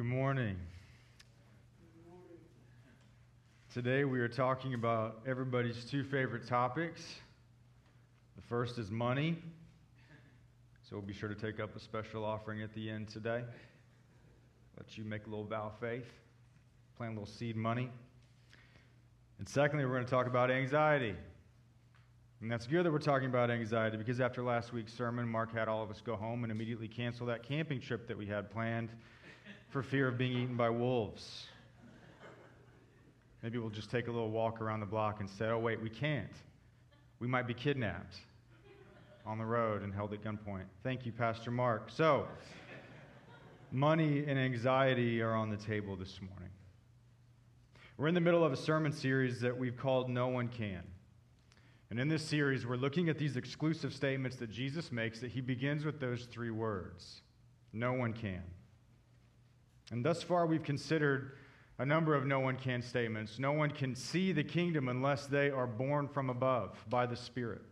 Good morning. Today we are talking about everybody's two favorite topics. The first is money, so we'll be sure to take up a special offering at the end today. Let you make a little vow of faith, plant a little seed money. And secondly, we're going to talk about anxiety. And that's good that we're talking about anxiety, because after last week's sermon, Mark had all of us go home and immediately cancel that camping trip that we had planned for fear of being eaten by wolves. Maybe we'll just take a little walk around the block and say, oh wait, we can't. We might be kidnapped on the road and held at gunpoint. Thank you, Pastor Mark. So, money and anxiety are on the table this morning. We're in the middle of a sermon series that we've called No One Can. And in this series, we're looking at these exclusive statements that Jesus makes, that he begins with those three words, no one can. And thus far, we've considered a number of no one can statements. No one can see the kingdom unless they are born from above by the Spirit.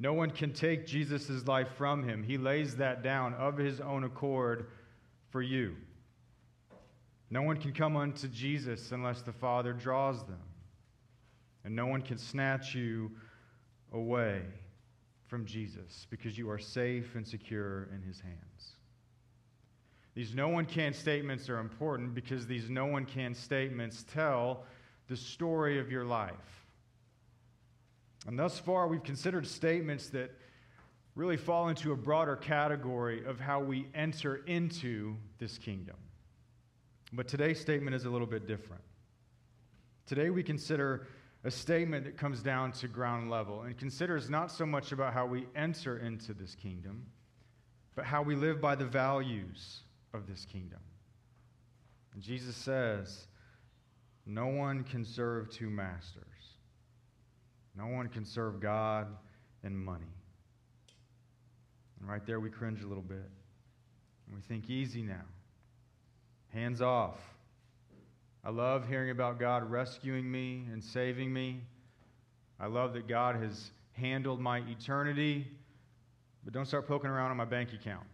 No one can take Jesus' life from him. He lays that down of his own accord for you. No one can come unto Jesus unless the Father draws them. And no one can snatch you away from Jesus, because you are safe and secure in his hands. These no one can statements are important, because these no one can statements tell the story of your life. And thus far, we've considered statements that really fall into a broader category of how we enter into this kingdom. But today's statement is a little bit different. Today we consider a statement that comes down to ground level and considers not so much about how we enter into this kingdom, but how we live by the values of this kingdom. And Jesus says, no one can serve two masters. No one can serve God and money. And right there we cringe a little bit. And we think, easy now. Hands off. I love hearing about God rescuing me and saving me. I love that God has handled my eternity. But don't start poking around on my bank account.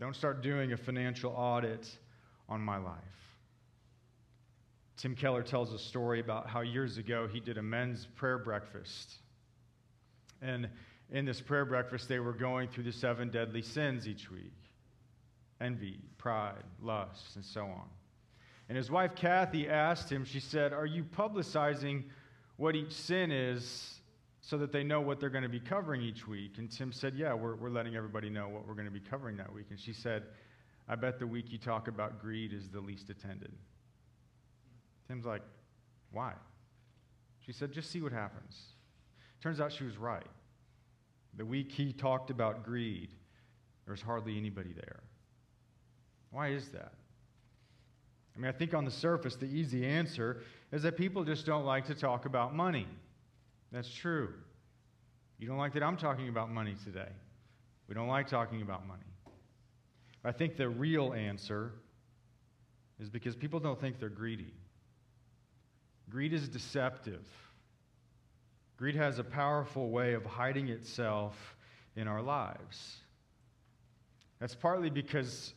Don't start doing a financial audit on my life. Tim Keller tells a story about how years ago he did a men's prayer breakfast. And in this prayer breakfast, they were going through the 7 deadly sins each week. Envy, pride, lust, and so on. And his wife, Kathy, asked him, she said, are you publicizing what each sin is so that they know what they're going to be covering each week? And Tim said, yeah, we're letting everybody know what we're going to be covering that week. And she said, I bet the week you talk about greed is the least attended. Tim's like, why? She said, just see what happens. Turns out she was right. The week he talked about greed, there was hardly anybody there. Why is that? I mean, I think on the surface, the easy answer is that people just don't like to talk about money. That's true. You don't like that I'm talking about money today. We don't like talking about money. I think the real answer is because people don't think they're greedy. Greed is deceptive. Greed has a powerful way of hiding itself in our lives. That's partly because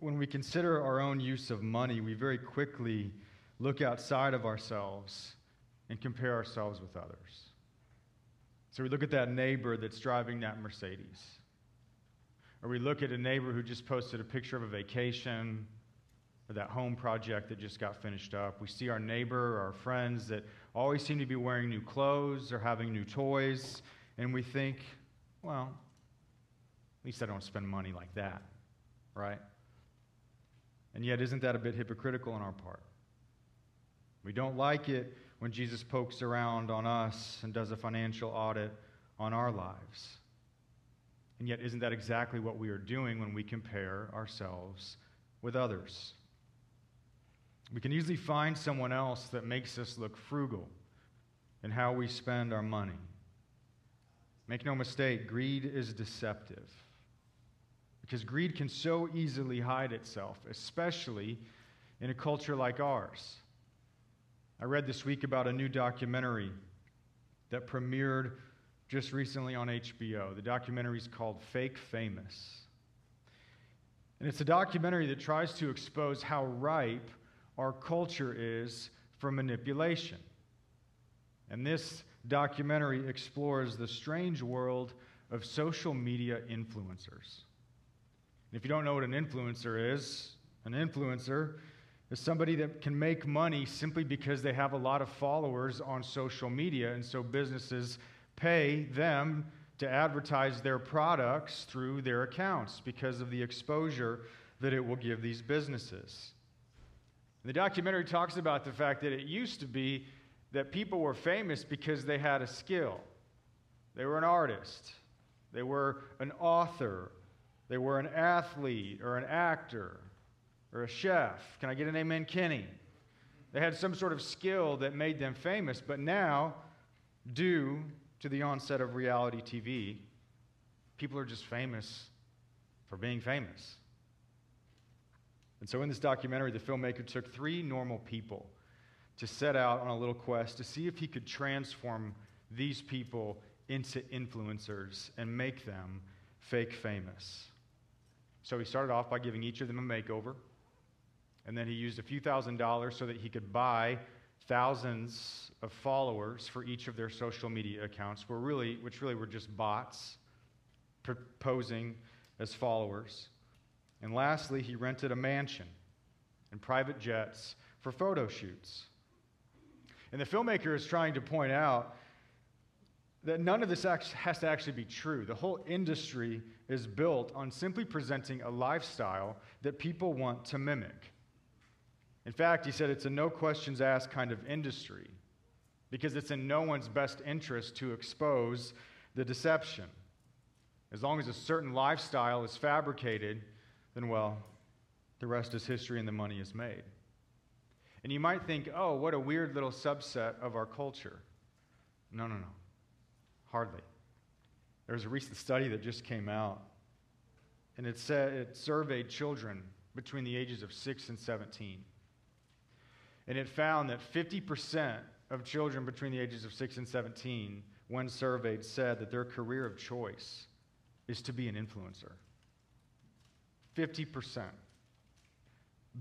when we consider our own use of money, we very quickly look outside of ourselves and compare ourselves with others. So we look at that neighbor that's driving that Mercedes. Or we look at a neighbor who just posted a picture of a vacation or that home project that just got finished up. We see our neighbor or our friends that always seem to be wearing new clothes or having new toys, and we think, well, at least I don't spend money like that, right? And yet, isn't that a bit hypocritical on our part? We don't like it when Jesus pokes around on us and does a financial audit on our lives. And yet, isn't that exactly what we are doing when we compare ourselves with others? We can usually find someone else that makes us look frugal in how we spend our money. Make no mistake, greed is deceptive. Because greed can so easily hide itself, especially in a culture like ours. I read this week about a new documentary that premiered just recently on HBO. The documentary is called Fake Famous. And it's a documentary that tries to expose how ripe our culture is for manipulation. And this documentary explores the strange world of social media influencers. And if you don't know what an influencer is somebody that can make money simply because they have a lot of followers on social media, and so businesses pay them to advertise their products through their accounts because of the exposure that it will give these businesses. The documentary talks about the fact that it used to be that people were famous because they had a skill. They were an artist, they were an author, they were an athlete or an actor or a chef. Can I get an amen, Kenny? They had some sort of skill that made them famous, but now, due to the onset of reality TV, people are just famous for being famous. And so in this documentary, the filmmaker took three normal people to set out on a little quest to see if he could transform these people into influencers and make them fake famous. So he started off by giving each of them a makeover, and then he used a few $1,000 so that he could buy thousands of followers for each of their social media accounts, which really were just bots posing as followers. And lastly, he rented a mansion and private jets for photo shoots. And the filmmaker is trying to point out that none of this has to actually be true. The whole industry is built on simply presenting a lifestyle that people want to mimic. In fact, he said it's a no-questions-asked kind of industry because it's in no one's best interest to expose the deception. As long as a certain lifestyle is fabricated, then, well, the rest is history and the money is made. And you might think, oh, what a weird little subset of our culture. No, no, no. Hardly. There was a recent study that just came out, and it said it surveyed children between the ages of 6 and 17. And it found that 50% of children between the ages of 6 and 17, when surveyed, said that their career of choice is to be an influencer. 50%.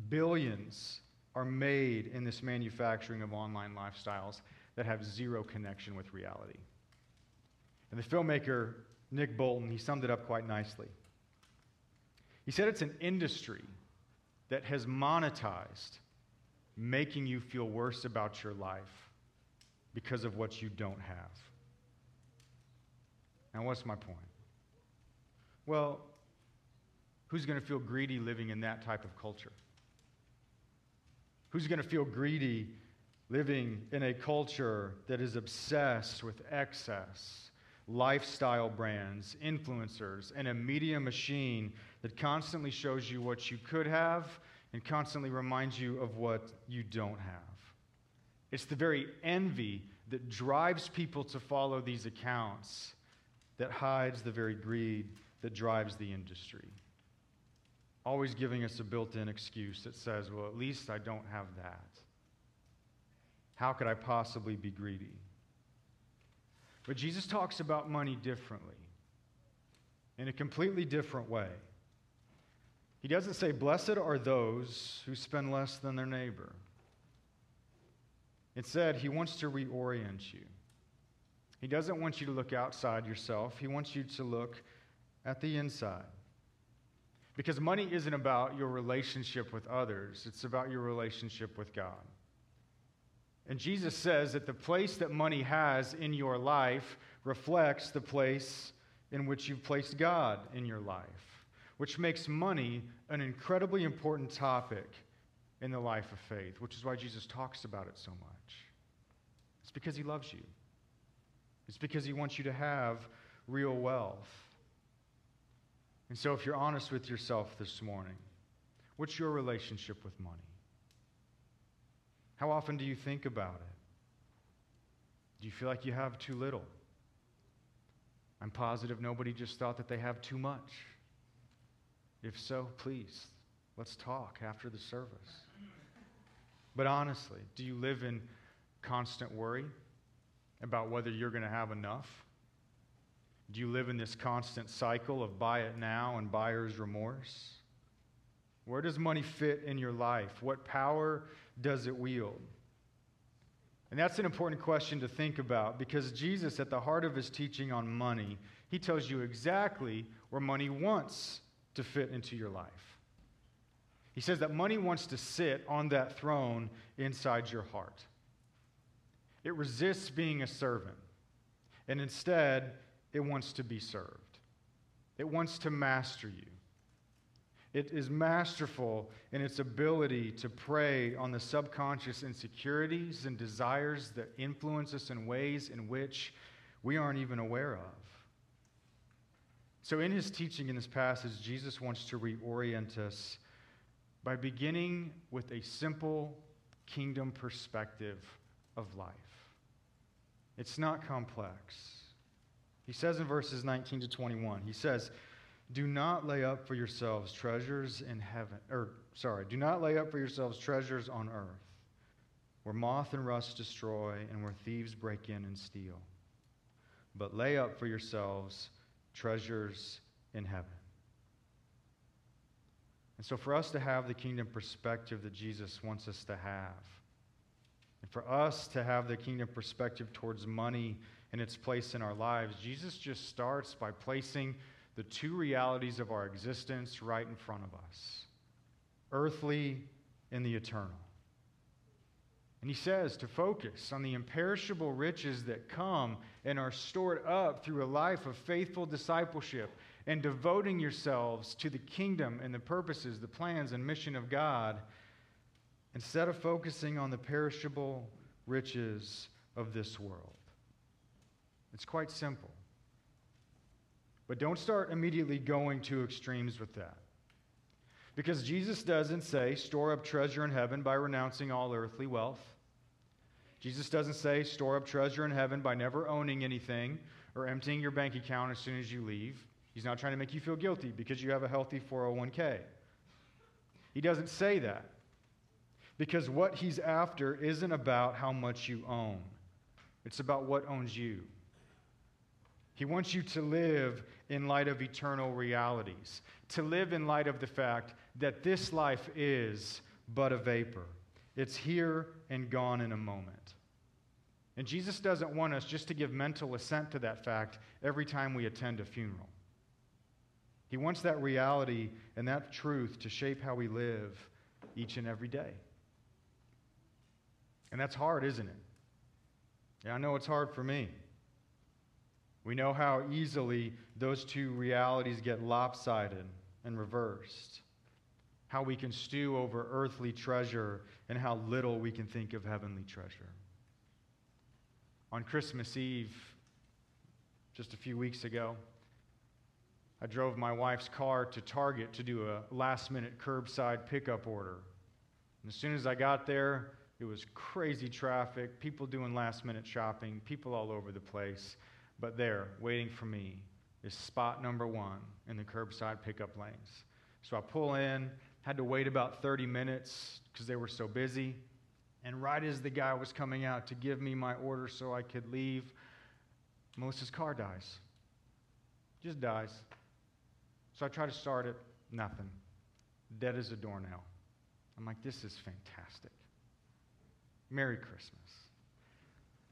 Billions are made in this manufacturing of online lifestyles that have zero connection with reality. And the filmmaker, Nick Bolton, he summed it up quite nicely. He said it's an industry that has monetized making you feel worse about your life because of what you don't have. Now, what's my point? Well, who's going to feel greedy living in that type of culture? Who's going to feel greedy living in a culture that is obsessed with excess, lifestyle brands, influencers, and a media machine that constantly shows you what you could have and constantly reminds you of what you don't have? It's the very envy that drives people to follow these accounts that hides the very greed that drives the industry. Always giving us a built-in excuse that says, well, at least I don't have that. How could I possibly be greedy? But Jesus talks about money differently, in a completely different way. He doesn't say, blessed are those who spend less than their neighbor. Instead, he wants to reorient you. He doesn't want you to look outside yourself. He wants you to look at the inside. Because money isn't about your relationship with others. It's about your relationship with God. And Jesus says that the place that money has in your life reflects the place in which you've placed God in your life, which makes money an incredibly important topic in the life of faith, which is why Jesus talks about it so much. It's because he loves you. It's because he wants you to have real wealth. And so if you're honest with yourself this morning, what's your relationship with money? How often do you think about it? Do you feel like you have too little? I'm positive nobody just thought that they have too much. If so, please, let's talk after the service. But honestly, do you live in constant worry about whether you're going to have enough? Do you live in this constant cycle of buy it now and buyer's remorse? Where does money fit in your life? What power does it wield? And that's an important question to think about, because Jesus, at the heart of his teaching on money, he tells you exactly where money wants to fit into your life. He says that money wants to sit on that throne inside your heart. It resists being a servant, and instead, it wants to be served. It wants to master you. It is masterful in its ability to prey on the subconscious insecurities and desires that influence us in ways in which we aren't even aware of. So in his teaching in this passage, Jesus wants to reorient us by beginning with a simple kingdom perspective of life. It's not complex. He says in verses 19 to 21, he says, do not lay up for yourselves treasures on earth, where moth and rust destroy and where thieves break in and steal. But lay up for yourselves treasures in heaven. And so for us to have the kingdom perspective that Jesus wants us to have, and for us to have the kingdom perspective towards money and its place in our lives, Jesus just starts by placing the two realities of our existence right in front of us, earthly and the eternal. And he says to focus on the imperishable riches that come and are stored up through a life of faithful discipleship and devoting yourselves to the kingdom and the purposes, the plans, and mission of God, instead of focusing on the perishable riches of this world. It's quite simple. But don't start immediately going to extremes with that. Because Jesus doesn't say, store up treasure in heaven by renouncing all earthly wealth. Jesus doesn't say, store up treasure in heaven by never owning anything or emptying your bank account as soon as you leave. He's not trying to make you feel guilty because you have a healthy 401k. He doesn't say that. Because what he's after isn't about how much you own. It's about what owns you. He wants you to live in light of eternal realities, to live in light of the fact that this life is but a vapor. It's here and gone in a moment. And Jesus doesn't want us just to give mental assent to that fact every time we attend a funeral. He wants that reality and that truth to shape how we live each and every day. And that's hard, isn't it? Yeah, I know it's hard for me. We know how easily those two realities get lopsided and reversed. How we can stew over earthly treasure and how little we can think of heavenly treasure. On Christmas Eve, just a few weeks ago, I drove my wife's car to Target to do a last-minute curbside pickup order. And as soon as I got there, it was crazy traffic, people doing last-minute shopping, people all over the place. But there, waiting for me, is spot number one in the curbside pickup lanes. So I pull in, had to wait about 30 minutes because they were so busy. And right as the guy was coming out to give me my order so I could leave, Melissa's car dies. Just dies. So I try to start it, nothing. Dead as a doornail. I'm like, this is fantastic. Merry Christmas.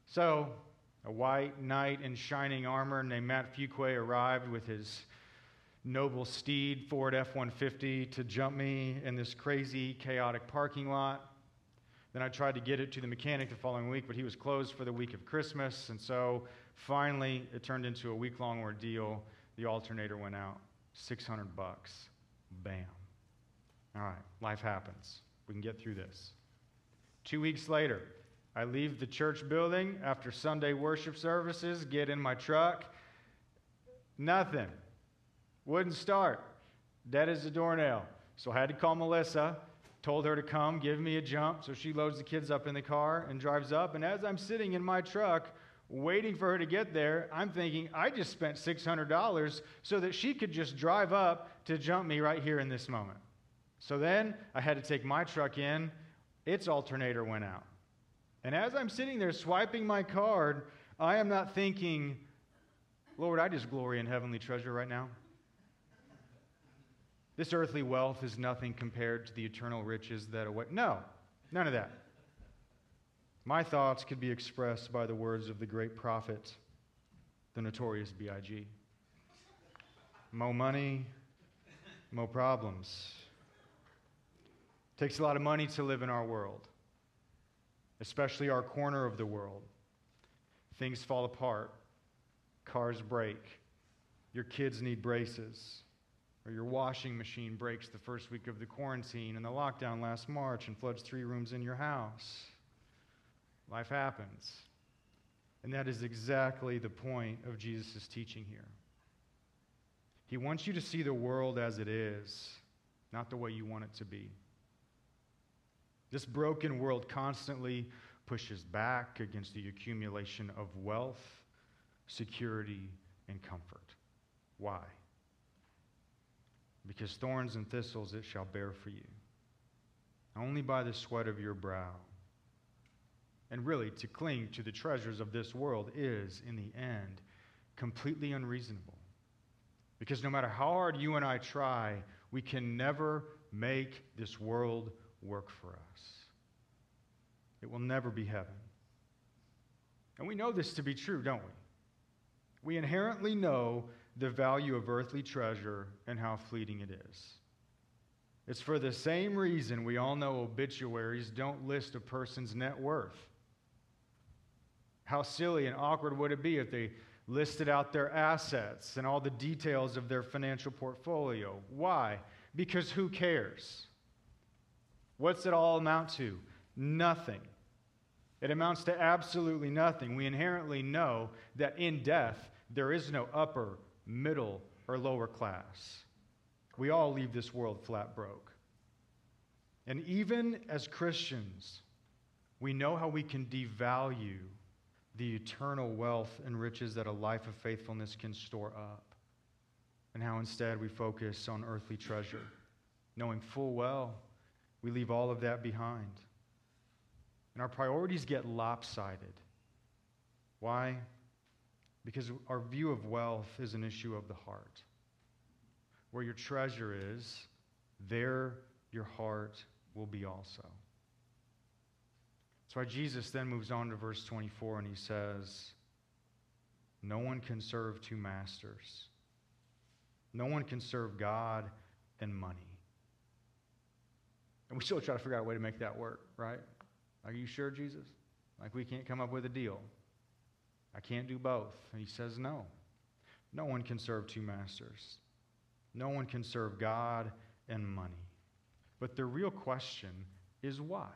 So a white knight in shining armor named Matt Fuquay arrived with his noble steed, Ford F-150, to jump me in this crazy, chaotic parking lot. Then I tried to get it to the mechanic the following week, but he was closed for the week of Christmas. And so finally, it turned into a week-long ordeal. The alternator went out, $600. Bam. All right, life happens. We can get through this. 2 weeks later, I leave the church building after Sunday worship services, get in my truck. Nothing. Wouldn't start. Dead as a doornail. So I had to call Melissa, told her to come, give me a jump. So she loads the kids up in the car and drives up. And as I'm sitting in my truck waiting for her to get there, I'm thinking, I just spent $600 so that she could just drive up to jump me right here in this moment. So then I had to take my truck in. Its alternator went out. And as I'm sitting there swiping my card, I am not thinking, Lord, I just glory in heavenly treasure right now. This earthly wealth is nothing compared to the eternal riches that await. No, none of that. My thoughts could be expressed by the words of the great prophet, the Notorious B.I.G. Mo money, mo problems. Takes a lot of money to live in our world, especially our corner of the world. Things fall apart. Cars break. Your kids need braces. Or your washing machine breaks the first week of the quarantine and the lockdown last March and floods 3 rooms in your house. Life happens. And that is exactly the point of Jesus' teaching here. He wants you to see the world as it is, not the way you want it to be. This broken world constantly pushes back against the accumulation of wealth, security, and comfort. Why? Because thorns and thistles it shall bear for you, only by the sweat of your brow. And really, to cling to the treasures of this world is, in the end, completely unreasonable. Because no matter how hard you and I try, we can never make this world work for us. It will never be heaven. And we know this to be true, don't we? We inherently know the value of earthly treasure and how fleeting it is. It's for the same reason we all know obituaries don't list a person's net worth. How silly and awkward would it be if they listed out their assets and all the details of their financial portfolio? Why? Because who cares? What's it all amount to? Nothing. It amounts to absolutely nothing. We inherently know that in death, there is no upper, middle, or lower class. We all leave this world flat broke. And even as Christians, we know how we can devalue the eternal wealth and riches that a life of faithfulness can store up, and how instead we focus on earthly treasure, knowing full well we leave all of that behind. And our priorities get lopsided. Why? Because our view of wealth is an issue of the heart. Where your treasure is, there your heart will be also. That's why Jesus then moves on to verse 24 and he says, no one can serve 2 masters. No one can serve God and money. And we still try to figure out a way to make that work, right? Like, are you sure, Jesus? Like, we can't come up with a deal. I can't do both. And he says, no. No one can serve 2 masters. No one can serve God and money. But the real question is why?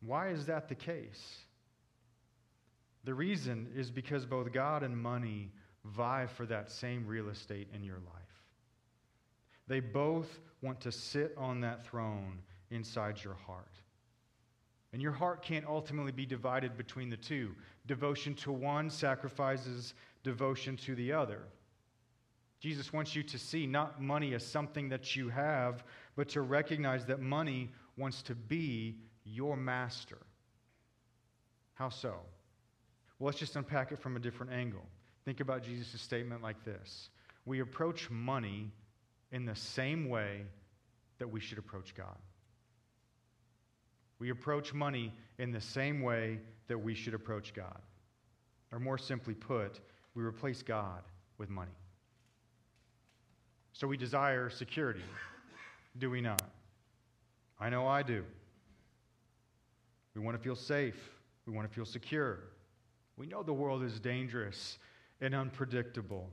Why is that the case? The reason is because both God and money vie for that same real estate in your life. They both want to sit on that throne inside your heart. And your heart can't ultimately be divided between the two. Devotion to one sacrifices devotion to the other. Jesus wants you to see not money as something that you have, but to recognize that money wants to be your master. How so? Well, let's just unpack it from a different angle. Think about Jesus' statement like this. We approach money in the same way that we should approach God. We approach money in the same way that we should approach God. Or more simply put, we replace God with money. So we desire security, do we not? I know I do. We want to feel safe. We want to feel secure. We know the world is dangerous and unpredictable.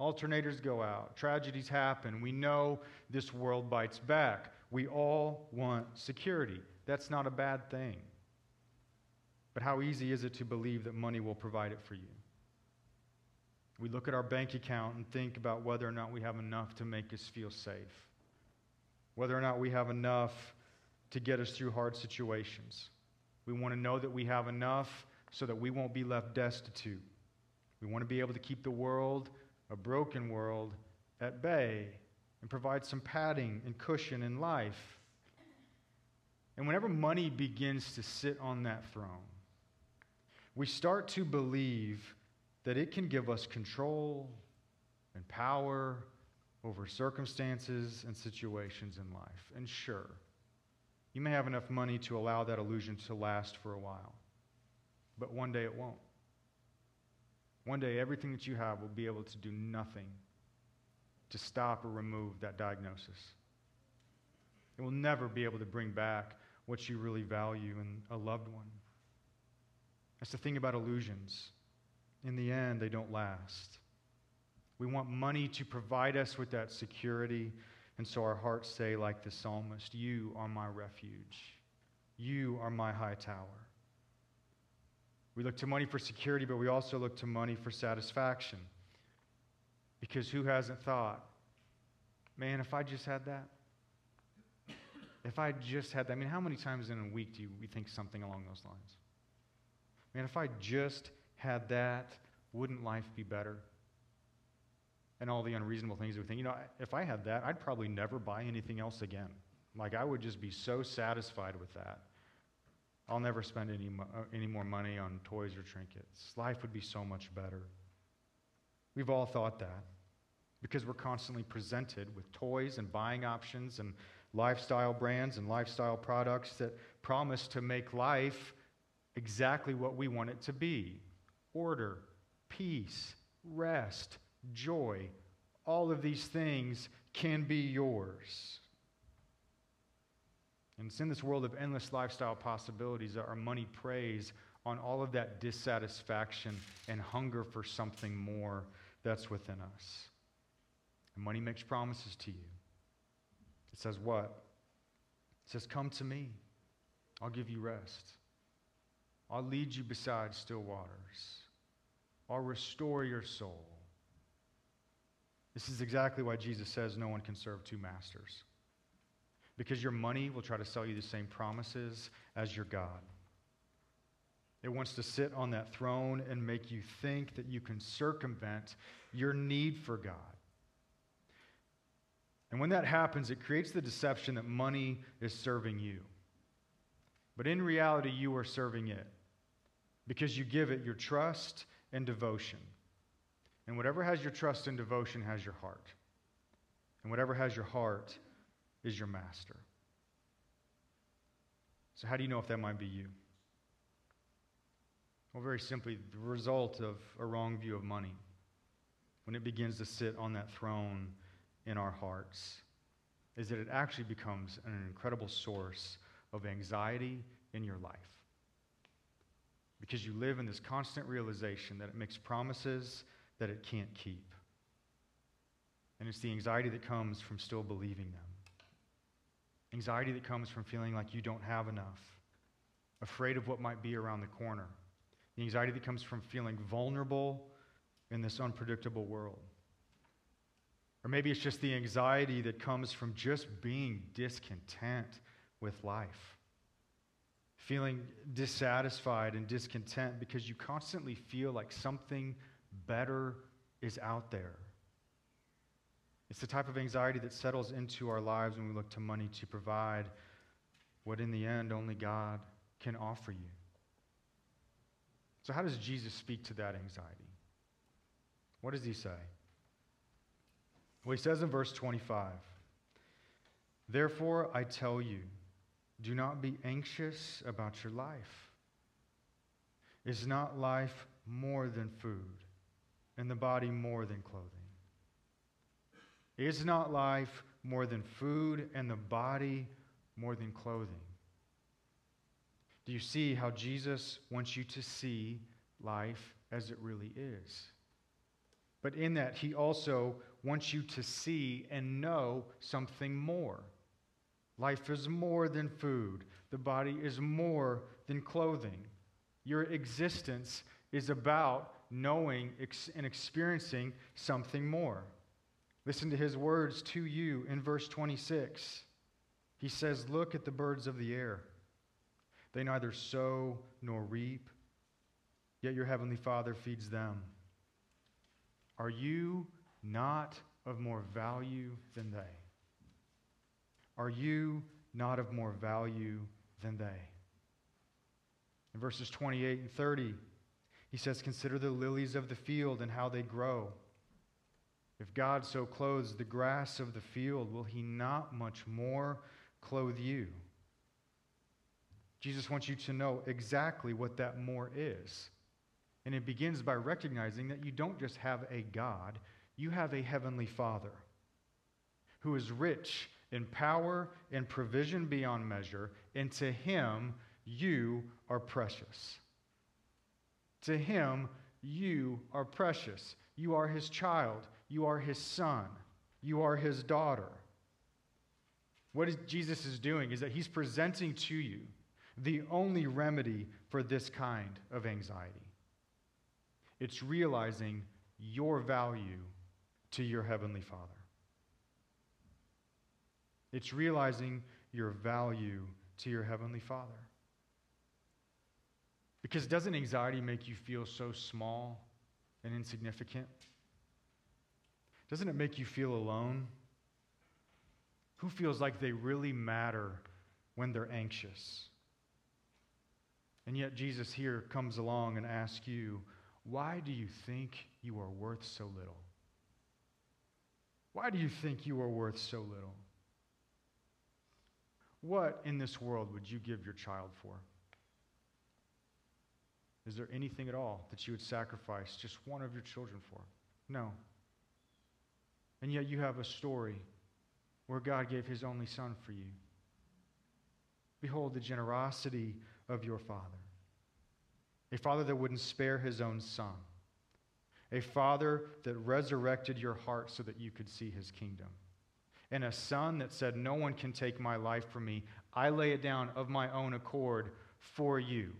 Alternators go out. Tragedies happen. We know this world bites back. We all want security. That's not a bad thing. But how easy is it to believe that money will provide it for you? We look at our bank account and think about whether or not we have enough to make us feel safe, whether or not we have enough to get us through hard situations. We want to know that we have enough so that we won't be left destitute. We want to be able to keep the world, a broken world, at bay and provide some padding and cushion in life. And whenever money begins to sit on that throne, we start to believe that it can give us control and power over circumstances and situations in life. And sure, you may have enough money to allow that illusion to last for a while, but one day it won't. One day, everything that you have will be able to do nothing to stop or remove that diagnosis. It will never be able to bring back what you really value in a loved one. That's the thing about illusions. In the end, they don't last. We want money to provide us with that security, and so our hearts say, like the psalmist, "You are my refuge. You are my high tower." We look to money for security, but we also look to money for satisfaction. Because who hasn't thought, man, if I just had that? If I just had that. I mean, how many times in a week do we think something along those lines? Man, if I just had that, wouldn't life be better? And all the unreasonable things that we think. You know, if I had that, I'd probably never buy anything else again. Like, I would just be so satisfied with that. I'll never spend any more money on toys or trinkets. Life would be so much better. We've all thought that because we're constantly presented with toys and buying options and lifestyle brands and lifestyle products that promise to make life exactly what we want it to be. Order, peace, rest, joy, all of these things can be yours. And it's in this world of endless lifestyle possibilities that our money preys on all of that dissatisfaction and hunger for something more that's within us. And money makes promises to you. It says what? It says, "Come to me. I'll give you rest. I'll lead you beside still waters. I'll restore your soul." This is exactly why Jesus says no one can serve two masters. Because your money will try to sell you the same promises as your God. It wants to sit on that throne and make you think that you can circumvent your need for God. And when that happens, it creates the deception that money is serving you. But in reality, you are serving it because you give it your trust and devotion. And whatever has your trust and devotion has your heart. And whatever has your heart is your master. So how do you know if that might be you? Well, very simply, the result of a wrong view of money, when it begins to sit on that throne in our hearts, is that it actually becomes an incredible source of anxiety in your life. Because you live in this constant realization that it makes promises that it can't keep. And it's the anxiety that comes from still believing them. Anxiety that comes from feeling like you don't have enough, afraid of what might be around the corner. The anxiety that comes from feeling vulnerable in this unpredictable world. Or maybe it's just the anxiety that comes from just being discontent with life, feeling dissatisfied and discontent because you constantly feel like something better is out there. It's the type of anxiety that settles into our lives when we look to money to provide what in the end only God can offer you. So how does Jesus speak to that anxiety? What does he say? Well, he says in verse 25, "Therefore I tell you, do not be anxious about your life. Is not life more than food, and the body more than clothing? Is not life more than food and the body more than clothing?" Do you see how Jesus wants you to see life as it really is? But in that, he also wants you to see and know something more. Life is more than food. The body is more than clothing. Your existence is about knowing and experiencing something more. Listen to his words to you in verse 26. He says, "Look at the birds of the air. They neither sow nor reap, yet your heavenly Father feeds them. Are you not of more value than they?" Are you not of more value than they? In verses 28 and 30, he says, "Consider the lilies of the field and how they grow. If God so clothes the grass of the field, will he not much more clothe you? Jesus wants you to know exactly what that more is. And it begins by recognizing that you don't just have a God, you have a heavenly Father who is rich in power and provision beyond measure, and to him you are precious. To him you are precious. You are his child. You are his son. You are his daughter. What Jesus is doing is that he's presenting to you the only remedy for this kind of anxiety. It's realizing your value to your heavenly Father. It's realizing your value to your heavenly Father. Because doesn't anxiety make you feel so small and insignificant? Doesn't it make you feel alone? Who feels like they really matter when they're anxious? And yet Jesus here comes along and asks you, why do you think you are worth so little? Why do you think you are worth so little? What in this world would you give your child for? Is there anything at all that you would sacrifice just one of your children for? No. And yet you have a story where God gave his only son for you. Behold the generosity of your Father. A Father that wouldn't spare his own son. A Father that resurrected your heart so that you could see his kingdom. And a son that said, no one can take my life from me. I lay it down of my own accord for you.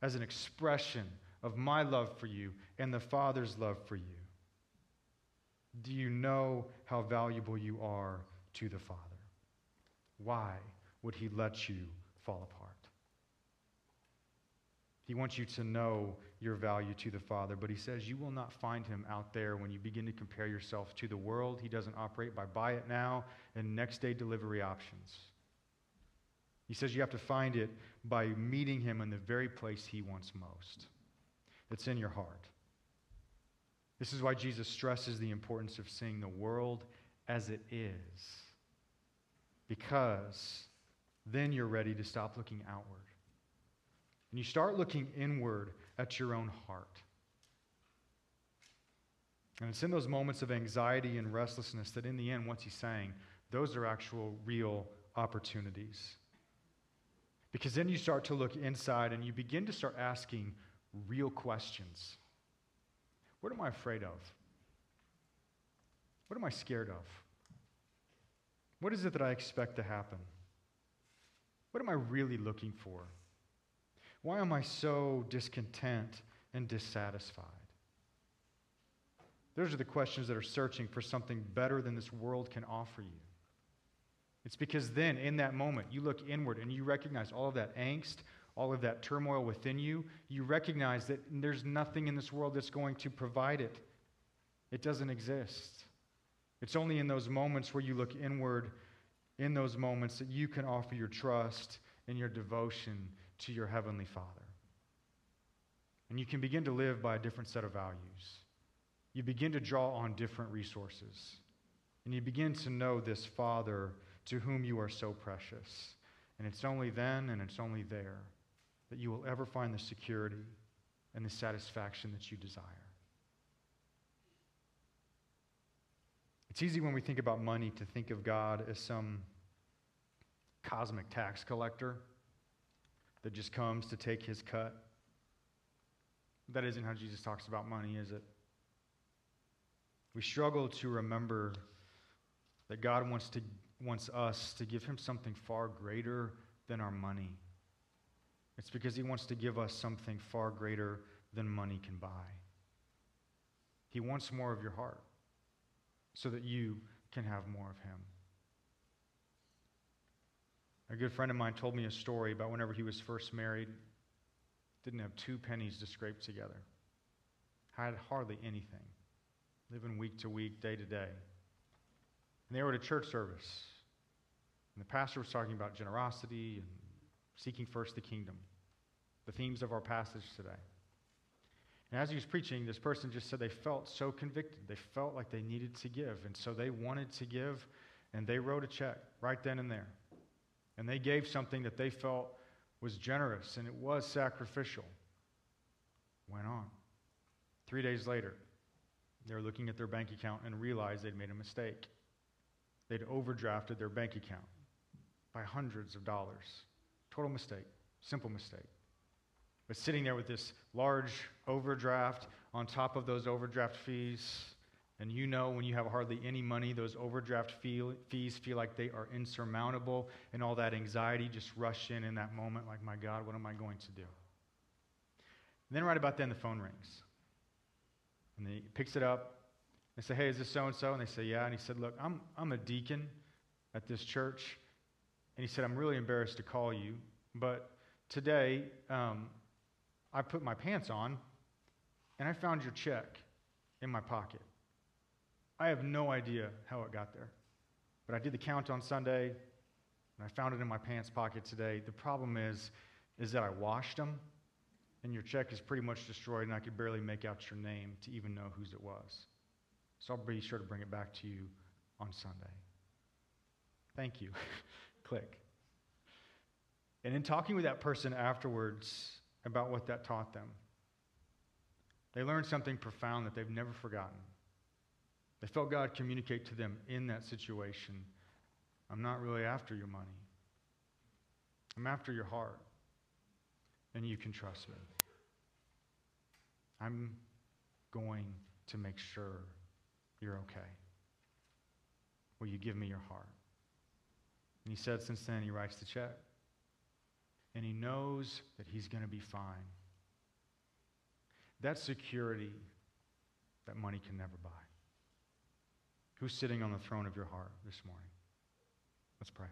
As an expression of my love for you and the Father's love for you. Do you know how valuable you are to the Father? Why would he let you fall apart? He wants you to know your value to the Father, but he says you will not find him out there when you begin to compare yourself to the world. He doesn't operate by buy it now and next day delivery options. He says you have to find it by meeting him in the very place he wants most. It's in your heart. This is why Jesus stresses the importance of seeing the world as it is, because then you're ready to stop looking outward. And you start looking inward at your own heart. And it's in those moments of anxiety and restlessness that in the end, what's he saying? Those are actual real opportunities. Because then you start to look inside and you begin to start asking real questions. What am I afraid of? What am I scared of? What is it that I expect to happen? What am I really looking for? Why am I so discontent and dissatisfied? Those are the questions that are searching for something better than this world can offer you. It's because then, in that moment, you look inward and you recognize all of that angst, all of that turmoil within you. You recognize that there's nothing in this world that's going to provide it. It doesn't exist. It's only in those moments where you look inward, in those moments that you can offer your trust and your devotion to your heavenly Father. And you can begin to live by a different set of values. You begin to draw on different resources. And you begin to know this Father to whom you are so precious. And it's only then and it's only there that you will ever find the security and the satisfaction that you desire. It's easy when we think about money to think of God as some cosmic tax collector that just comes to take his cut. That isn't how Jesus talks about money, is it? We struggle to remember that God wants us to give him something far greater than our money. It's because he wants to give us something far greater than money can buy. He wants more of your heart so that you can have more of him. A good friend of mine told me a story about whenever he was first married, didn't have 2 pennies to scrape together, had hardly anything, living week to week, day to day. And they were at a church service, and the pastor was talking about generosity and seeking first the kingdom, the themes of our passage today. And as he was preaching, this person just said they felt so convicted. They felt like they needed to give. And so they wanted to give, and they wrote a check right then and there. And they gave something that they felt was generous, and it was sacrificial. Went on. 3 days later, they were looking at their bank account and realized they'd made a mistake. They'd overdrafted their bank account by hundreds of dollars. Total mistake. Simple mistake. But sitting there with this large overdraft on top of those overdraft fees, and you know when you have hardly any money, those overdraft fees feel like they are insurmountable, and all that anxiety just rushed in that moment like, my God, what am I going to do? And then right about then, the phone rings. And he picks it up. They say, hey, is this so-and-so? And they say, yeah. And he said, look, I'm a deacon at this church. And he said, I'm really embarrassed to call you, but today, I put my pants on, and I found your check in my pocket. I have no idea how it got there, but I did the count on Sunday, and I found it in my pants pocket today. The problem is that I washed them, and your check is pretty much destroyed, and I could barely make out your name to even know whose it was. So I'll be sure to bring it back to you on Sunday. Thank you. Click. And in talking with that person afterwards about what that taught them, they learned something profound that they've never forgotten. They felt God communicate to them in that situation, I'm not really after your money. I'm after your heart, and you can trust me. I'm going to make sure you're okay. Will you give me your heart? And he said since then he writes the check. And he knows that he's going to be fine. That's security that money can never buy. Who's sitting on the throne of your heart this morning? Let's pray.